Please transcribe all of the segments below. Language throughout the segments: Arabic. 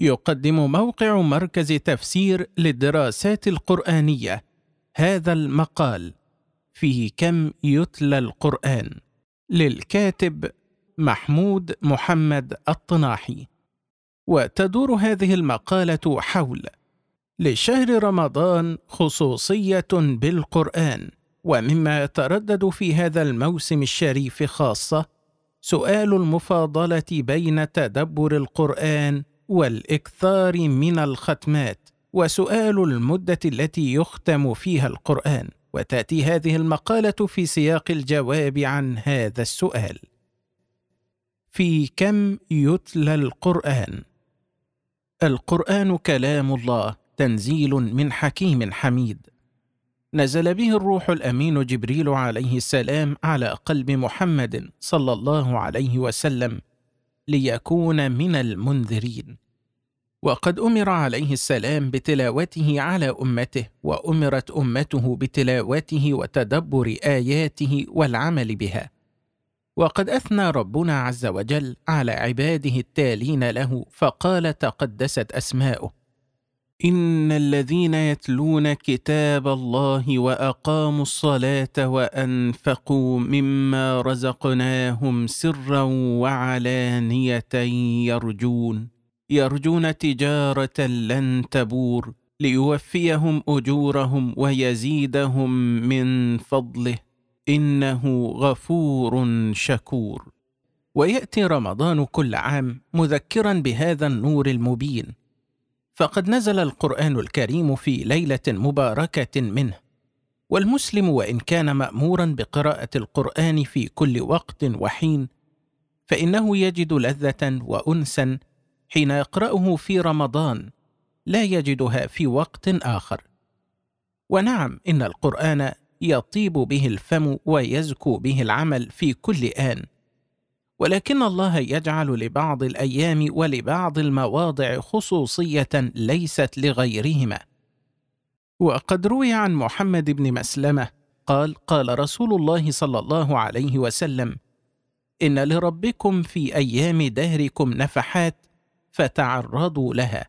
يقدم موقع مركز تفسير للدراسات القرآنية هذا المقال في كم يتلى القرآن للكاتب محمود محمد الطناحي. وتدور هذه المقالة حول لشهر رمضان خصوصية بالقرآن، ومما يتردد في هذا الموسم الشريف خاصة سؤال المفاضلة بين تدبر القرآن والإكثار من الختمات، وسؤال المدة التي يختم فيها القرآن. وتأتي هذه المقالة في سياق الجواب عن هذا السؤال. في كم يتلى القرآن؟ القرآن كلام الله تنزيل من حكيم حميد، نزل به الروح الأمين جبريل عليه السلام على قلب محمد صلى الله عليه وسلم ليكون من المنذرين. وقد أمر عليه السلام بتلاوته على أمته، وأمرت أمته بتلاوته وتدبر آياته والعمل بها. وقد أثنى ربنا عز وجل على عباده التالين له فقال تقدست أسماؤه: إن الذين يتلون كتاب الله وأقاموا الصلاة وأنفقوا مما رزقناهم سرا وعلانية يرجون تجارة لن تبور ليوفيهم أجورهم ويزيدهم من فضله إنه غفور شكور. ويأتي رمضان كل عام مذكرا بهذا النور المبين، فقد نزل القرآن الكريم في ليلة مباركة منه، والمسلم وإن كان مأمورا بقراءة القرآن في كل وقت وحين فإنه يجد لذة وأنسا حين يقرأه في رمضان لا يجدها في وقت آخر. ونعم إن القرآن يطيب به الفم ويزكو به العمل في كل آن، ولكن الله يجعل لبعض الأيام ولبعض المواضع خصوصية ليست لغيرهما. وقد روي عن محمد بن مسلمة قال: قال رسول الله صلى الله عليه وسلم: إن لربكم في أيام دهركم نفحات فتعرضوا لها.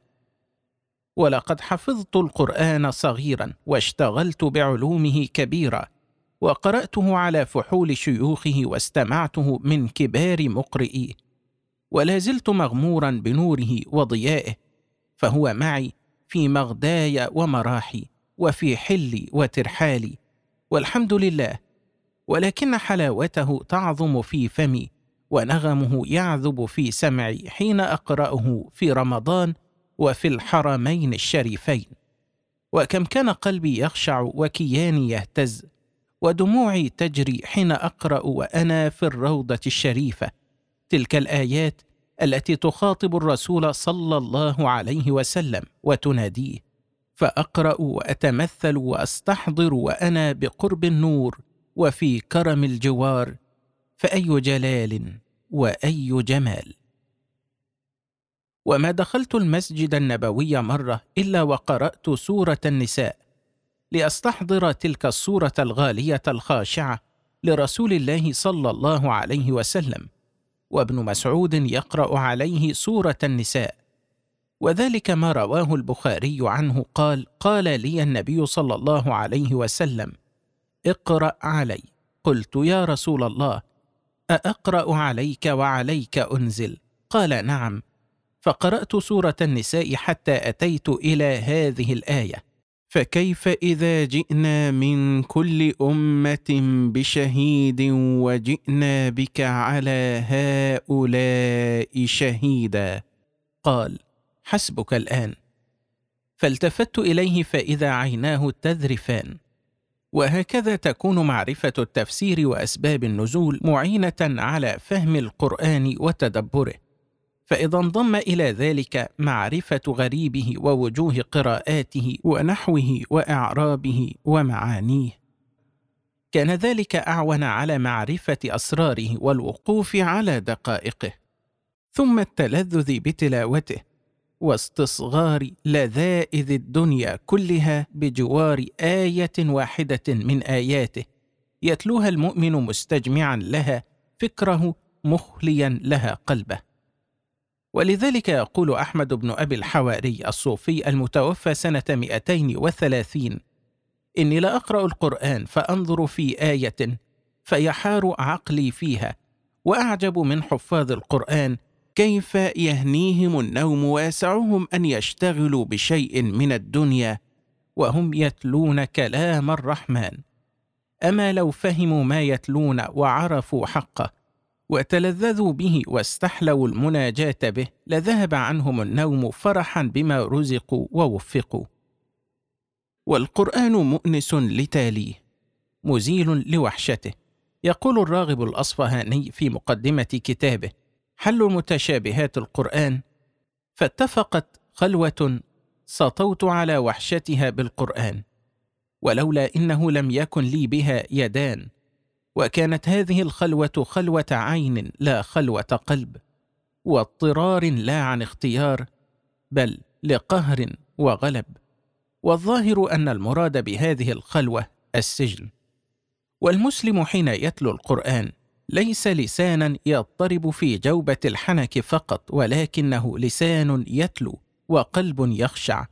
ولقد حفظت القرآن صغيرا واشتغلت بعلومه كبيرا، وقرأته على فحول شيوخه واستمعته من كبار مقرئيه، ولا زلت مغمورا بنوره وضيائه، فهو معي في مغداي ومراحي وفي حلي وترحالي والحمد لله، ولكن حلاوته تعظم في فمي ونغمه يعذب في سمعي حين أقرأه في رمضان وفي الحرمين الشريفين. وكم كان قلبي يخشع وكياني يهتز ودموعي تجري حين أقرأ وأنا في الروضة الشريفة تلك الآيات التي تخاطب الرسول صلى الله عليه وسلم وتناديه، فأقرأ وأتمثل وأستحضر وأنا بقرب النور وفي كرم الجوار، فأي جلال وأي جمال. وما دخلت المسجد النبوي مرة إلا وقرأت سورة النساء لأستحضر تلك الصورة الغالية الخاشعة لرسول الله صلى الله عليه وسلم وابن مسعود يقرأ عليه سورة النساء، وذلك ما رواه البخاري عنه قال: قال لي النبي صلى الله عليه وسلم: اقرأ علي. قلت: يا رسول الله، أقرأ عليك وعليك أنزل؟ قال: نعم. فقرأت سورة النساء حتى أتيت إلى هذه الآية: فكيف إذا جئنا من كل أمة بشهيد وجئنا بك على هؤلاء شهيدا؟ قال: حسبك الآن. فالتفت إليه فإذا عيناه تذرفان. وهكذا تكون معرفة التفسير وأسباب النزول معينة على فهم القرآن وتدبره، فإذا انضم إلى ذلك معرفة غريبه ووجوه قراءاته ونحوه وإعرابه ومعانيه، كان ذلك أعون على معرفة أسراره والوقوف على دقائقه، ثم التلذذ بتلاوته واستصغار لذائذ الدنيا كلها بجوار آية واحدة من آياته يتلوها المؤمن مستجمعا لها فكره مخليا لها قلبه. ولذلك يقول أحمد بن أبي الحواري الصوفي المتوفى سنة 230: إني لا أقرأ القرآن فأنظر في آية فيحار عقلي فيها، وأعجب من حفاظ القرآن كيف يهنيهم النوم ويسعهم أن يشتغلوا بشيء من الدنيا وهم يتلون كلام الرحمن. أما لو فهموا ما يتلون وعرفوا حقه وتلذذوا به واستحلوا المناجاة به لذهب عنهم النوم فرحا بما رزقوا ووفقوا. والقرآن مؤنس لتاليه مزيل لوحشته. يقول الراغب الأصفهاني في مقدمة كتابه حل متشابهات القرآن: فاتفقت خلوة سطوت على وحشتها بالقرآن، ولولا إنه لم يكن لي بها يدان، وكانت هذه الخلوة خلوة عين لا خلوة قلب، واضطرار لا عن اختيار بل لقهر وغلب. والظاهر أن المراد بهذه الخلوة السجن. والمسلم حين يتلو القرآن ليس لسانا يضطرب في جوبة الحنك فقط، ولكنه لسان يتلو وقلب يخشع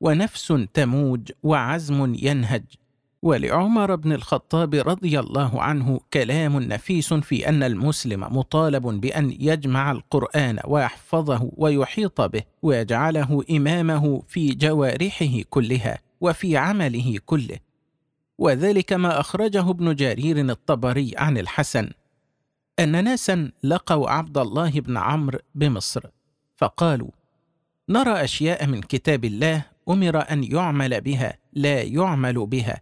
ونفس تموج وعزم ينهج. ولعمر بن الخطاب رضي الله عنه كلام نفيس في أن المسلم مطالب بأن يجمع القرآن ويحفظه ويحيط به ويجعله إمامه في جوارحه كلها وفي عمله كله. وذلك ما أخرجه ابن جرير الطبري عن الحسن أن ناسا لقوا عبد الله بن عمرو بمصر فقالوا: نرى أشياء من كتاب الله أمر أن يعمل بها لا يعمل بها،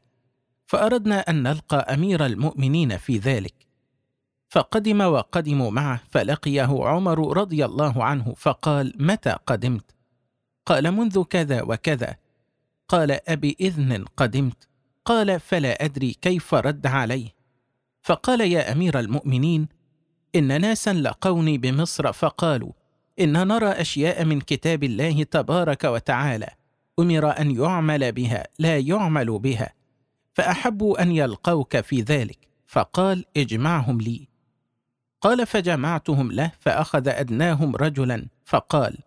فأردنا أن نلقى أمير المؤمنين في ذلك. فقدم وقدموا معه، فلقيه عمر رضي الله عنه فقال: متى قدمت؟ قال: منذ كذا وكذا. قال: أبإذن قدمت؟ قال: فلا أدري كيف رد عليه. فقال: يا أمير المؤمنين، إن ناسا لقوني بمصر فقالوا: إن نرى أشياء من كتاب الله تبارك وتعالى أمر أن يعمل بها لا يعمل بها، فأحبوا أن يلقوك في ذلك. فقال: اجمعهم لي. قال: فجمعتهم له، فأخذ أدناهم رجلا فقال: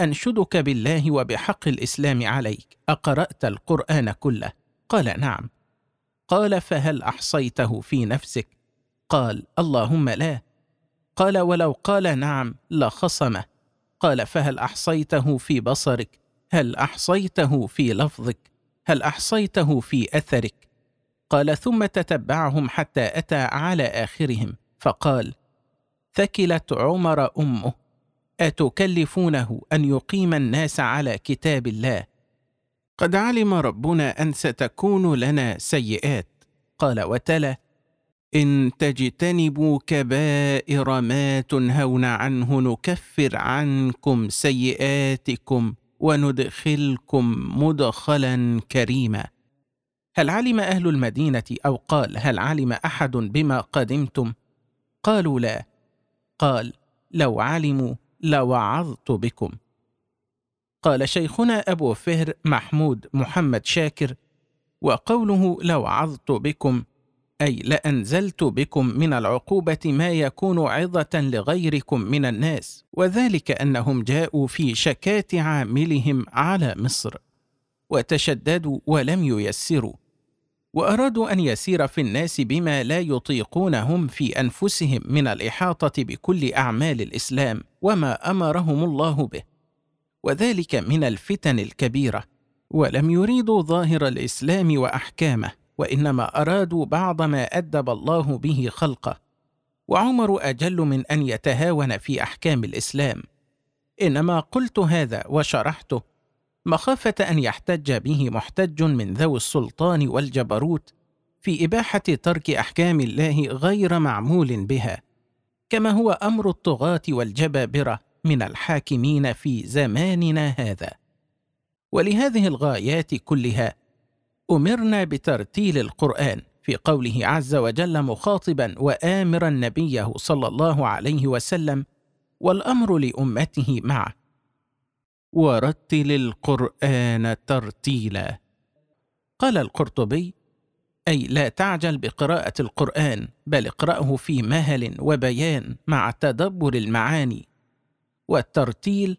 أنشدك بالله وبحق الإسلام عليك، أقرأت القرآن كله؟ قال: نعم. قال: فهل أحصيته في نفسك؟ قال: اللهم لا. قال: ولو قال نعم لخصمه. قال: فهل أحصيته في بصرك؟ هل أحصيته في لفظك؟ هل أحصيته في أثرك؟ قال: ثم تتبعهم حتى أتى على آخرهم فقال: ثكلت عمر أمه، أتكلفونه أن يقيم الناس على كتاب الله؟ قد علم ربنا أن ستكون لنا سيئات. قال وتلا: إن تجتنبوا كبائر ما تنهون عنه نكفر عنكم سيئاتكم وندخلكم مدخلا كريما. هل علم أهل المدينة، أو قال: هل علم أحد بما قدمتم؟ قالوا: لا. قال: لو علموا لوعظت بكم. قال شيخنا أبو فهر محمود محمد شاكر: وقوله لوعظت بكم أي لأنزلت بكم من العقوبة ما يكون عظة لغيركم من الناس، وذلك أنهم جاءوا في شكاة عاملهم على مصر وتشددوا ولم ييسروا، وأرادوا أن يسير في الناس بما لا يطيقونهم في أنفسهم من الإحاطة بكل أعمال الإسلام وما أمرهم الله به، وذلك من الفتن الكبيرة. ولم يريدوا ظاهر الإسلام وأحكامه، وإنما أرادوا بعض ما أدب الله به خلقه. وعمر أجل من أن يتهاون في أحكام الإسلام، إنما قلت هذا وشرحته مخافة أن يحتج به محتج من ذوي السلطان والجبروت في إباحة ترك أحكام الله غير معمول بها، كما هو أمر الطغاة والجبابرة من الحاكمين في زماننا هذا. ولهذه الغايات كلها أمرنا بترتيل القرآن في قوله عز وجل مخاطبا وآمرا نبيه صلى الله عليه وسلم، والأمر لأمته معه: ورتل القرآن ترتيلا. قال القرطبي: أي لا تعجل بقراءة القرآن، بل اقرأه في مهل وبيان مع تدبر المعاني، والترتيل،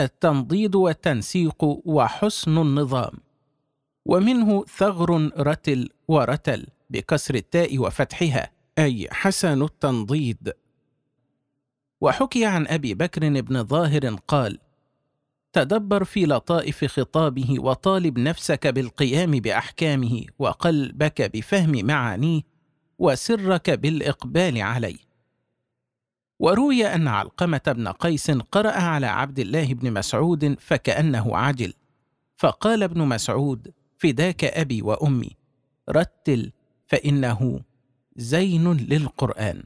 التنضيد والتنسيق وحسن النظام. ومنه ثغر رتل ورتل بكسر التاء وفتحها، أي حسن التنضيد. وحكي عن أبي بكر بن ظاهر قال: تدبر في لطائف خطابه وطالب نفسك بالقيام بأحكامه وقلبك بفهم معانيه وسرك بالإقبال عليه. وروي أن علقمة بن قيس قرأ على عبد الله بن مسعود فكأنه عجل، فقال ابن مسعود: فداك أبي وأمي، رتل فإنه زين للقرآن.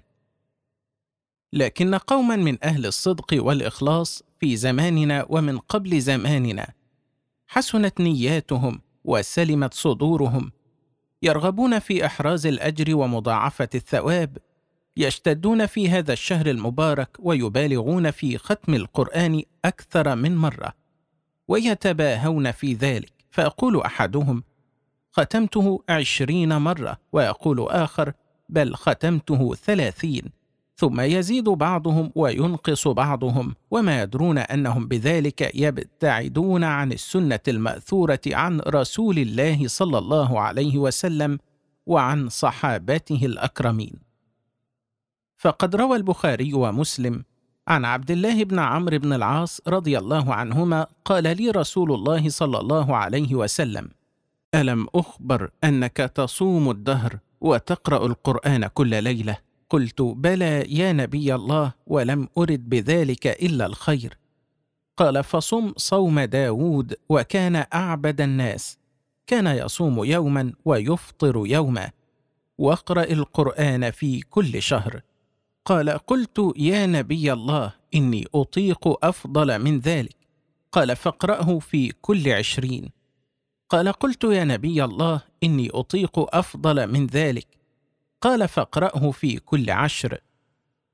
لكن قوما من أهل الصدق والإخلاص في زماننا ومن قبل زماننا حسنت نياتهم وسلمت صدورهم، يرغبون في إحراز الأجر ومضاعفة الثواب، يشتدون في هذا الشهر المبارك ويبالغون في ختم القرآن أكثر من مرة ويتباهون في ذلك، فيقول أحدهم: ختمته 20 مرة، ويقول آخر: بل ختمته 30، ثم يزيد بعضهم وينقص بعضهم، وما يدرون أنهم بذلك يبتعدون عن السنة المأثورة عن رسول الله صلى الله عليه وسلم وعن صحابته الأكرمين. فقد روى البخاري ومسلم عن عبد الله بن عمرو بن العاص رضي الله عنهما قال: لي رسول الله صلى الله عليه وسلم: ألم أخبر أنك تصوم الدهر وتقرأ القرآن كل ليلة؟ قلت: بلى يا نبي الله، ولم أرد بذلك إلا الخير. قال: فصم صوم داود، وكان أعبد الناس، كان يصوم يوما ويفطر يوما، واقرأ القرآن في كل شهر. قال: قلت يا نبي الله، إني أطيق أفضل من ذلك. قال: فاقرأه في كل 20. قال: قلت يا نبي الله، إني أطيق أفضل من ذلك. قال: فاقرأه في كل 10.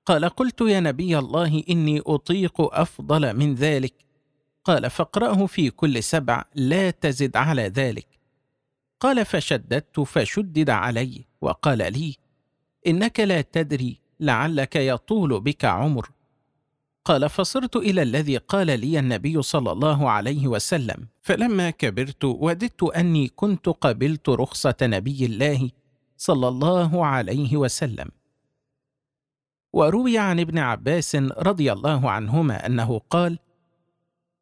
قال: قلت يا نبي الله، إني أطيق أفضل من ذلك. قال: فاقرأه في كل 7، لا تزد على ذلك. قال: فشددت فشدد علي، وقال لي: إنك لا تدري، لعلك يطول بك عمر. قال: فصرت إلى الذي قال لي النبي صلى الله عليه وسلم، فلما كبرت وددت أني كنت قبلت رخصة نبي الله صلى الله عليه وسلم. وروي عن ابن عباس رضي الله عنهما أنه قال: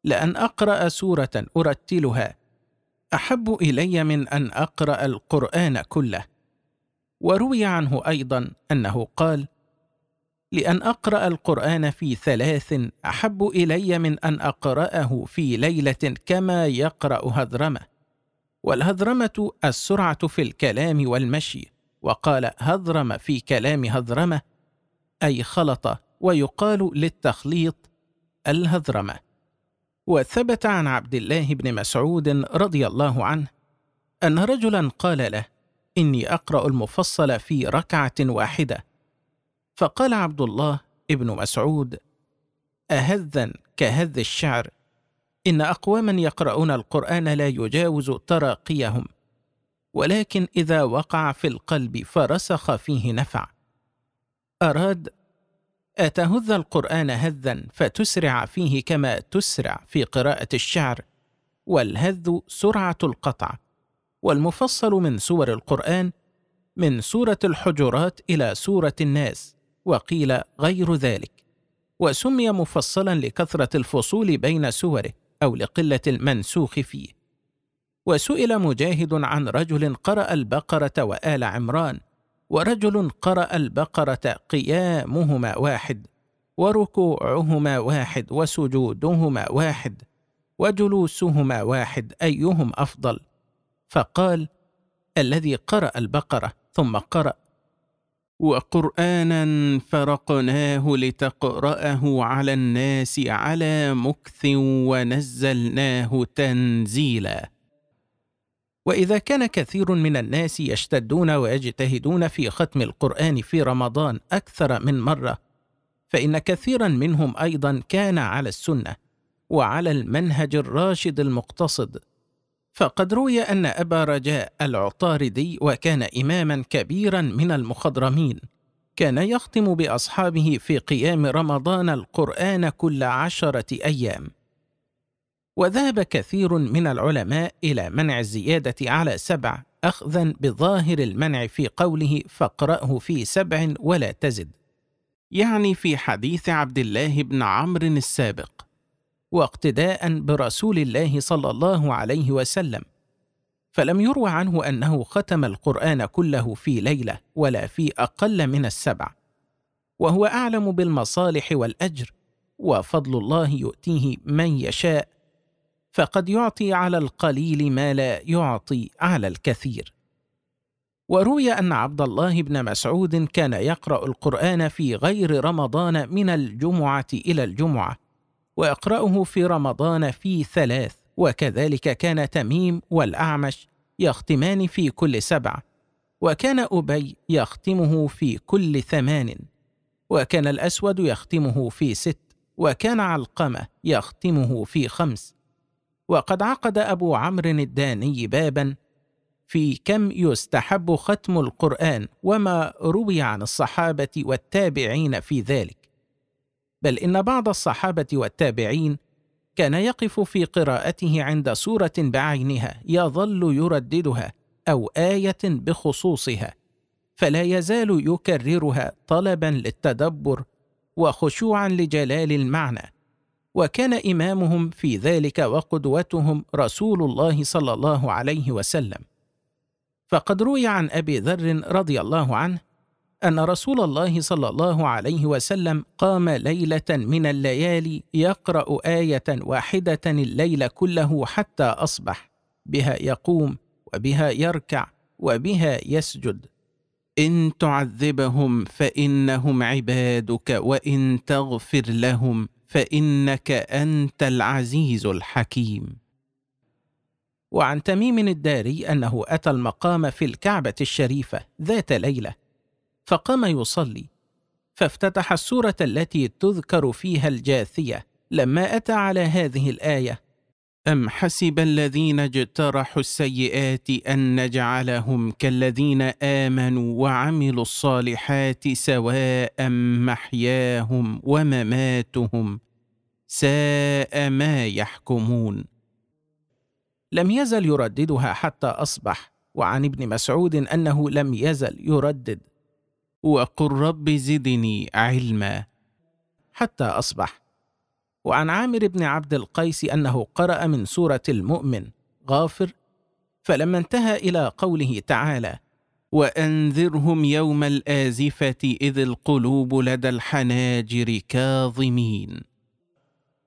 لأن أقرأ سورة أرتلها أحب إلي من أن أقرأ القرآن كله. وروي عنه أيضا أنه قال: لأن أقرأ القرآن في 3 أحب إلي من أن أقرأه في ليلة كما يقرأ هذرمة، والهذرمة السرعة في الكلام والمشي، وقال هذرم في كلام هذرمة، أي خلط، ويقال للتخليط الهذرمة. وثبت عن عبد الله بن مسعود رضي الله عنه أن رجلا قال له: إني أقرأ المفصل في ركعة واحدة. فقال عبد الله ابن مسعود: أهذا كهذ الشعر؟ إن أقواما يقرؤون القرآن لا يجاوز تراقيهم، ولكن إذا وقع في القلب فرسخ فيه نفع. أراد أتهذ القرآن هذا فتسرع فيه كما تسرع في قراءة الشعر، والهذ سرعة القطع، والمفصل من سور القرآن من سورة الحجرات إلى سورة الناس، وقيل غير ذلك، وسمي مفصلا لكثرة الفصول بين سوره أو لقلة المنسوخ فيه. وسئل مجاهد عن رجل قرأ البقرة وآل عمران، ورجل قرأ البقرة قيامهما واحد، وركوعهما واحد، وسجودهما واحد، وجلوسهما واحد، أيهم أفضل؟ فقال: الذي قرأ البقرة، ثم قرأ: وقرآنا فرقناه لتقرأه على الناس على مكث ونزلناه تنزيلا. وإذا كان كثير من الناس يشتدون ويجتهدون في ختم القرآن في رمضان أكثر من مرة، فإن كثيرا منهم أيضا كان على السنة وعلى المنهج الراشد المقتصد. فقد روي أن أبا رجاء العطاردي، وكان إماما كبيرا من المخضرمين، كان يختم بأصحابه في قيام رمضان القرآن كل 10 أيام. وذهب كثير من العلماء إلى منع الزيادة على 7 أخذاً بظاهر المنع في قوله فاقرأه في 7 ولا تزد، يعني في حديث عبد الله بن عمرو السابق، واقتداء برسول الله صلى الله عليه وسلم، فلم يروى عنه أنه ختم القرآن كله في ليلة ولا في أقل من 7، وهو أعلم بالمصالح والأجر، وفضل الله يؤتيه من يشاء، فقد يعطي على القليل ما لا يعطي على الكثير. وروي أن عبد الله بن مسعود كان يقرأ القرآن في غير رمضان من الجمعة إلى الجمعة، ويقرأه في رمضان في 3، وكذلك كان تميم والأعمش يختمان في كل 7، وكان أبي يختمه في كل 8، وكان الأسود يختمه في 6، وكان علقمة يختمه في 5. وقد عقد أبو عمرو الداني بابا في كم يستحب ختم القرآن وما روي عن الصحابة والتابعين في ذلك، بل إن بعض الصحابة والتابعين كان يقف في قراءته عند سورة بعينها يظل يرددها أو آية بخصوصها، فلا يزال يكررها طلبا للتدبر وخشوعا لجلال المعنى. وكان إمامهم في ذلك وقدوتهم رسول الله صلى الله عليه وسلم، فقد روي عن أبي ذر رضي الله عنه أن رسول الله صلى الله عليه وسلم قام ليلة من الليالي يقرأ آية واحدة الليل كله حتى أصبح، بها يقوم وبها يركع وبها يسجد. إن تعذبهم فإنهم عبادك وإن تغفر لهم فإنك أنت العزيز الحكيم. وعن تميم الداري أنه أتى المقام في الكعبة الشريفة ذات ليلة فقام يصلي، فافتتح السورة التي تذكر فيها الجاثية لما أتى على هذه الآية: أم حسب الذين اجترحوا السيئات أن نجعلهم كالذين آمنوا وعملوا الصالحات سواء محياهم ومماتهم ساء ما يحكمون. لم يزل يرددها حتى أصبح. وعن ابن مسعود أنه لم يزل يردد: وقل رب زدني علما، حتى أصبح. وعن عامر بن عبد القيس أنه قرأ من سورة المؤمن غافر، فلما انتهى إلى قوله تعالى: وأنذرهم يوم الآزفة إذ القلوب لدى الحناجر كاظمين،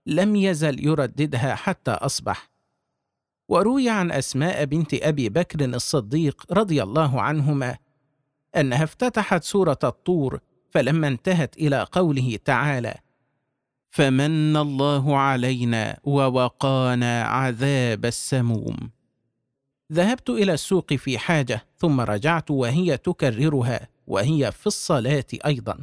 لم يزل يرددها حتى أصبح. وروي عن أسماء بنت أبي بكر الصديق رضي الله عنهما أنها افتتحت سورة الطور، فلما انتهت إلى قوله تعالى: فمن الله علينا ووقانا عذاب السموم. ذهبت إلى السوق في حاجة ثم رجعت وهي تكررها وهي في الصلاة أيضا.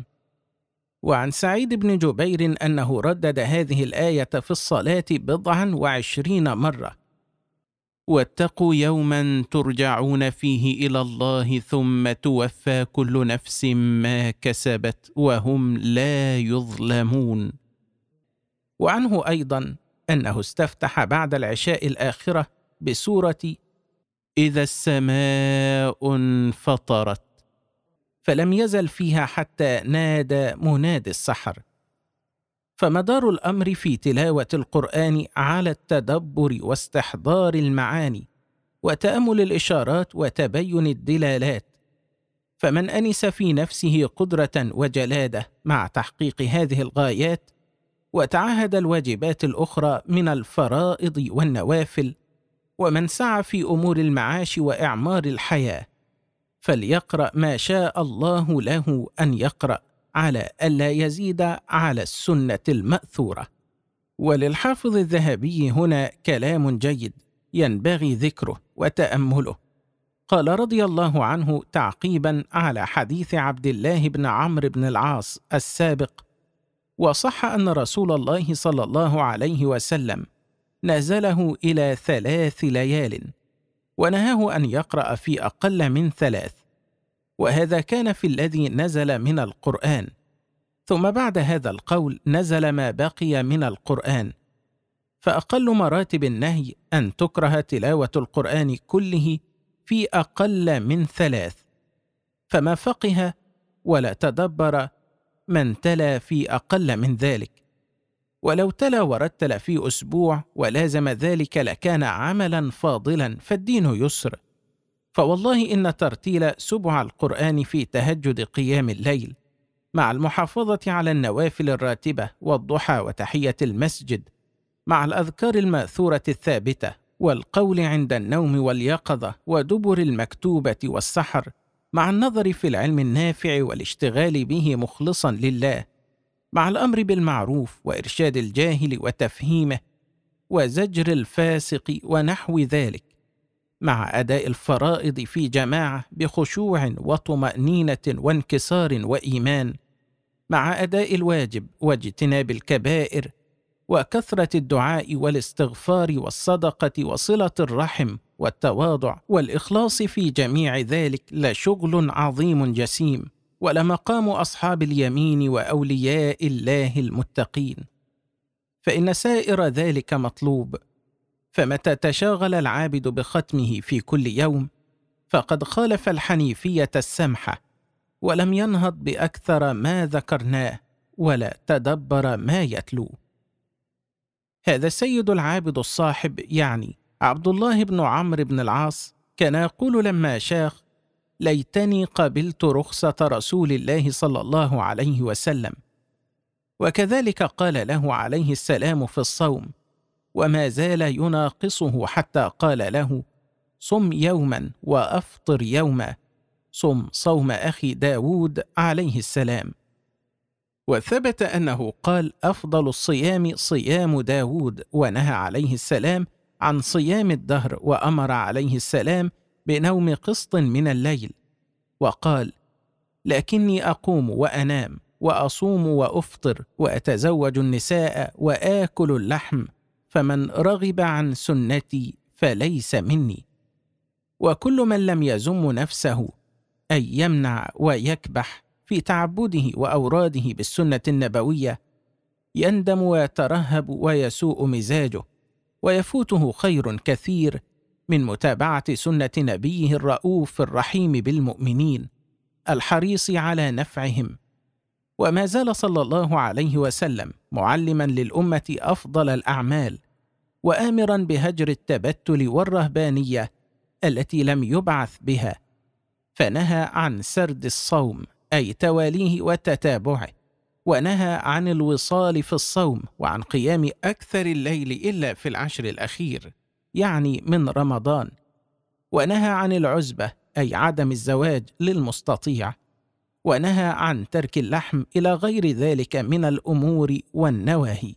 وعن سعيد بن جبير أنه ردد هذه الآية في الصلاة 29 مرة: واتقوا يوما ترجعون فيه إلى الله ثم توفى كل نفس ما كسبت وهم لا يظلمون. وعنه أيضا أنه استفتح بعد العشاء الآخرة بسورة إذا السماء انفطرت، فلم يزل فيها حتى نادى منادي السحر. فمدار الأمر في تلاوة القرآن على التدبر واستحضار المعاني وتأمل الإشارات وتبين الدلالات، فمن أنس في نفسه قدرة وجلادة مع تحقيق هذه الغايات وتعهد الواجبات الأخرى من الفرائض والنوافل، ومن سعى في أمور المعاش وإعمار الحياة، فليقرأ ما شاء الله له أن يقرأ، على ألا يزيد على السنة المأثورة. وللحافظ الذهبي هنا كلام جيد ينبغي ذكره وتأمله. قال رضي الله عنه تعقيبا على حديث عبد الله بن عمرو بن العاص السابق: وصح أن رسول الله صلى الله عليه وسلم نزله إلى 3 ليال، ونهاه أن يقرأ في أقل من 3، وهذا كان في الذي نزل من القرآن. ثم بعد هذا القول نزل ما بقي من القرآن. فأقل مراتب النهي أن تكره تلاوة القرآن كله في أقل من 3، فما فقه ولا تدبر من تلا في أقل من ذلك. ولو تلا ورتل في أسبوع ولازم ذلك لكان عملا فاضلا، فالدين يسر. فوالله إن ترتيل سبع القرآن في تهجد قيام الليل مع المحافظة على النوافل الراتبة والضحى وتحية المسجد مع الأذكار المأثورة الثابتة والقول عند النوم واليقظة ودبر المكتوبة والسحر مع النظر في العلم النافع والاشتغال به مخلصا لله مع الأمر بالمعروف وإرشاد الجاهل وتفهيمه وزجر الفاسق ونحو ذلك مع أداء الفرائض في جماعة بخشوع وطمأنينة وانكسار وإيمان مع أداء الواجب واجتناب الكبائر وكثرة الدعاء والاستغفار والصدقة وصلة الرحم والتواضع والإخلاص في جميع ذلك لشغل عظيم جسيم، ولمقام أصحاب اليمين وأولياء الله المتقين، فإن سائر ذلك مطلوب. فمتى تشاغل العابد بختمه في كل يوم فقد خالف الحنيفية السمحة ولم ينهض بأكثر ما ذكرناه ولا تدبر ما يتلوه. هذا السيد العابد الصاحب، يعني عبد الله بن عمرو بن العاص، كان يقول لما شاخ: ليتني قبلت رخصة رسول الله صلى الله عليه وسلم. وكذلك قال له عليه السلام في الصوم، وما زال يناقصه حتى قال له: صم يوما وأفطر يوما، صم صوم أخي داود عليه السلام. وثبت أنه قال: أفضل الصيام صيام داود، ونهى عليه السلام عن صيام الدهر، وأمر عليه السلام بنوم قسط من الليل، وقال: لكني أقوم وأنام، وأصوم وأفطر، وأتزوج النساء، وآكل اللحم، فمن رغب عن سنتي فليس مني. وكل من لم يزم نفسه أن يمنع ويكبح في تعبده وأوراده بالسنة النبوية يندم ويترهب ويسوء مزاجه، ويفوته خير كثير من متابعة سنة نبيه الرؤوف الرحيم بالمؤمنين الحريص على نفعهم. وما زال صلى الله عليه وسلم معلما للأمة أفضل الأعمال، وآمرا بهجر التبتل والرهبانية التي لم يبعث بها، فنهى عن سرد الصوم أي تواليه وتتابعه، ونهى عن الوصال في الصوم وعن قيام أكثر الليل إلا في العشر الأخير، يعني من رمضان، ونهى عن العزبة أي عدم الزواج للمستطيع، ونهى عن ترك اللحم إلى غير ذلك من الأمور والنواهي.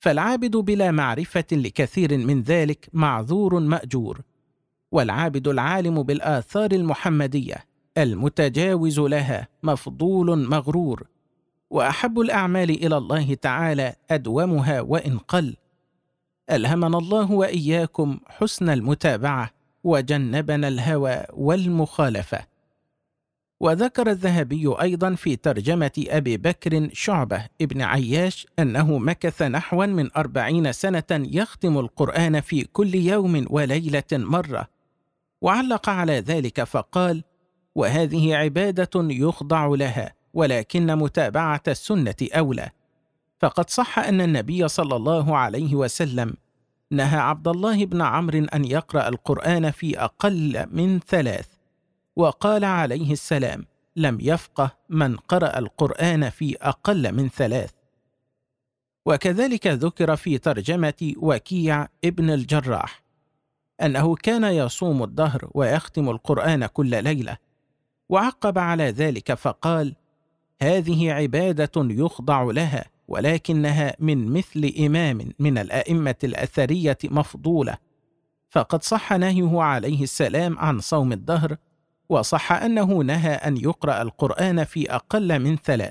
فالعابد بلا معرفة لكثير من ذلك معذور مأجور، والعابد العالم بالآثار المحمدية المتجاوز لها مفضول مغرور. وأحب الأعمال إلى الله تعالى أدومها وإن قل. ألهمنا الله وإياكم حسن المتابعة، وجنبنا الهوى والمخالفة. وذكر الذهبي أيضا في ترجمة أبي بكر شعبة بن عياش أنه مكث نحوا من 40 سنة يختم القرآن في كل يوم وليلة مرة، وعلق على ذلك فقال: وهذه عبادة يخضع لها، ولكن متابعة السنة أولى، فقد صح أن النبي صلى الله عليه وسلم نهى عبد الله بن عمرو أن يقرأ القرآن في أقل من 3، وقال عليه السلام: لم يفقه من قرأ القرآن في أقل من 3. وكذلك ذكر في ترجمة وكيع بن الجراح أنه كان يصوم الدهر ويختم القرآن كل ليلة، وعقب على ذلك فقال: هذه عبادة يخضع لها، ولكنها من مثل إمام من الأئمة الأثرية مفضولة، فقد صح نهيه عليه السلام عن صوم الدهر، وصح أنه نهى أن يقرأ القرآن في أقل من 3،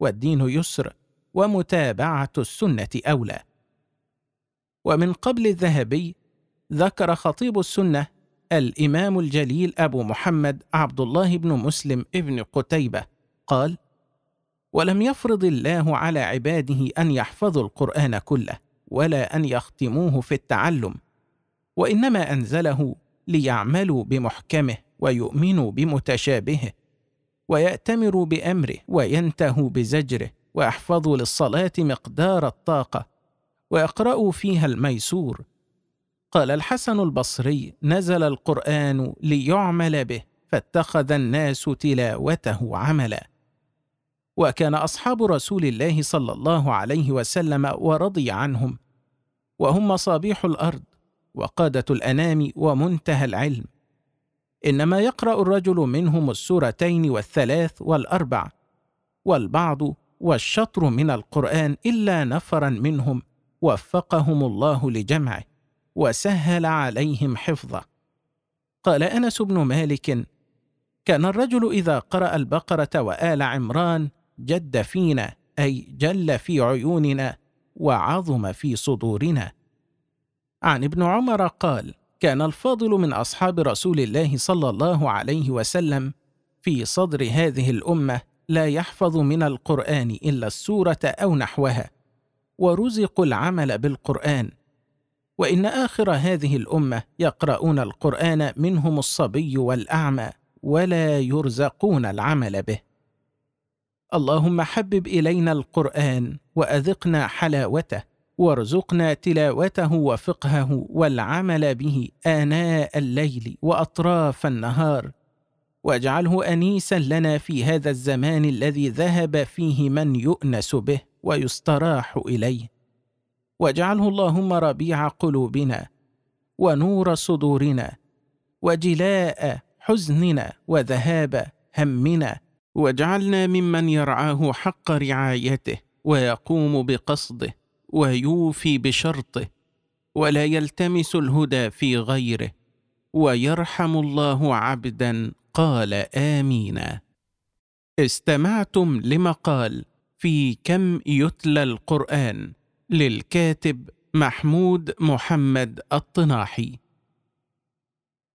والدين يسر ومتابعة السنة أولى. ومن قبل الذهبي ذكر خطيب السنة الإمام الجليل أبو محمد عبد الله بن مسلم بن قتيبة قال: ولم يفرض الله على عباده أن يحفظوا القرآن كله ولا أن يختموه في التعلم، وإنما أنزله ليعملوا بمحكمه ويؤمنوا بمتشابهه ويأتمروا بأمره وينتهوا بزجره، ويحفظوا للصلاة مقدار الطاقة ويقرأوا فيها الميسور. قال الحسن البصري: نزل القرآن ليعمل به فاتخذ الناس تلاوته عملا. وكان أصحاب رسول الله صلى الله عليه وسلم ورضي عنهم، وهم مصابيح الأرض وقادة الأنام ومنتهى العلم، إنما يقرأ الرجل منهم السورتين والثلاث والأربع، والبعض والشطر من القرآن، إلا نفرا منهم وفقهم الله لجمعه وسهل عليهم حفظه. قال أنس بن مالك: كان الرجل إذا قرأ البقرة وآل عمران جد فينا، أي جل في عيوننا وعظم في صدورنا. عن ابن عمر قال: كان الفاضل من أصحاب رسول الله صلى الله عليه وسلم في صدر هذه الأمة لا يحفظ من القرآن إلا السورة أو نحوها، ورزق العمل بالقرآن. وإن آخر هذه الأمة يقرؤون القرآن منهم الصبي والأعمى ولا يرزقون العمل به. اللهم حبب إلينا القرآن وأذقنا حلاوته، وارزقنا تلاوته وفقهه والعمل به آناء الليل وأطراف النهار، واجعله أنيسا لنا في هذا الزمان الذي ذهب فيه من يؤنس به ويستراح إليه، واجعله اللهم ربيع قلوبنا ونور صدورنا وجلاء حزننا وذهاب همنا، واجعلنا ممن يرعاه حق رعايته ويقوم بقصده ويوفي بشرطه ولا يلتمس الهدى في غيره، ويرحم الله عبدا قال آمين. استمعتم لمقال في كم يتلى القرآن للكاتب محمود محمد الطناحي.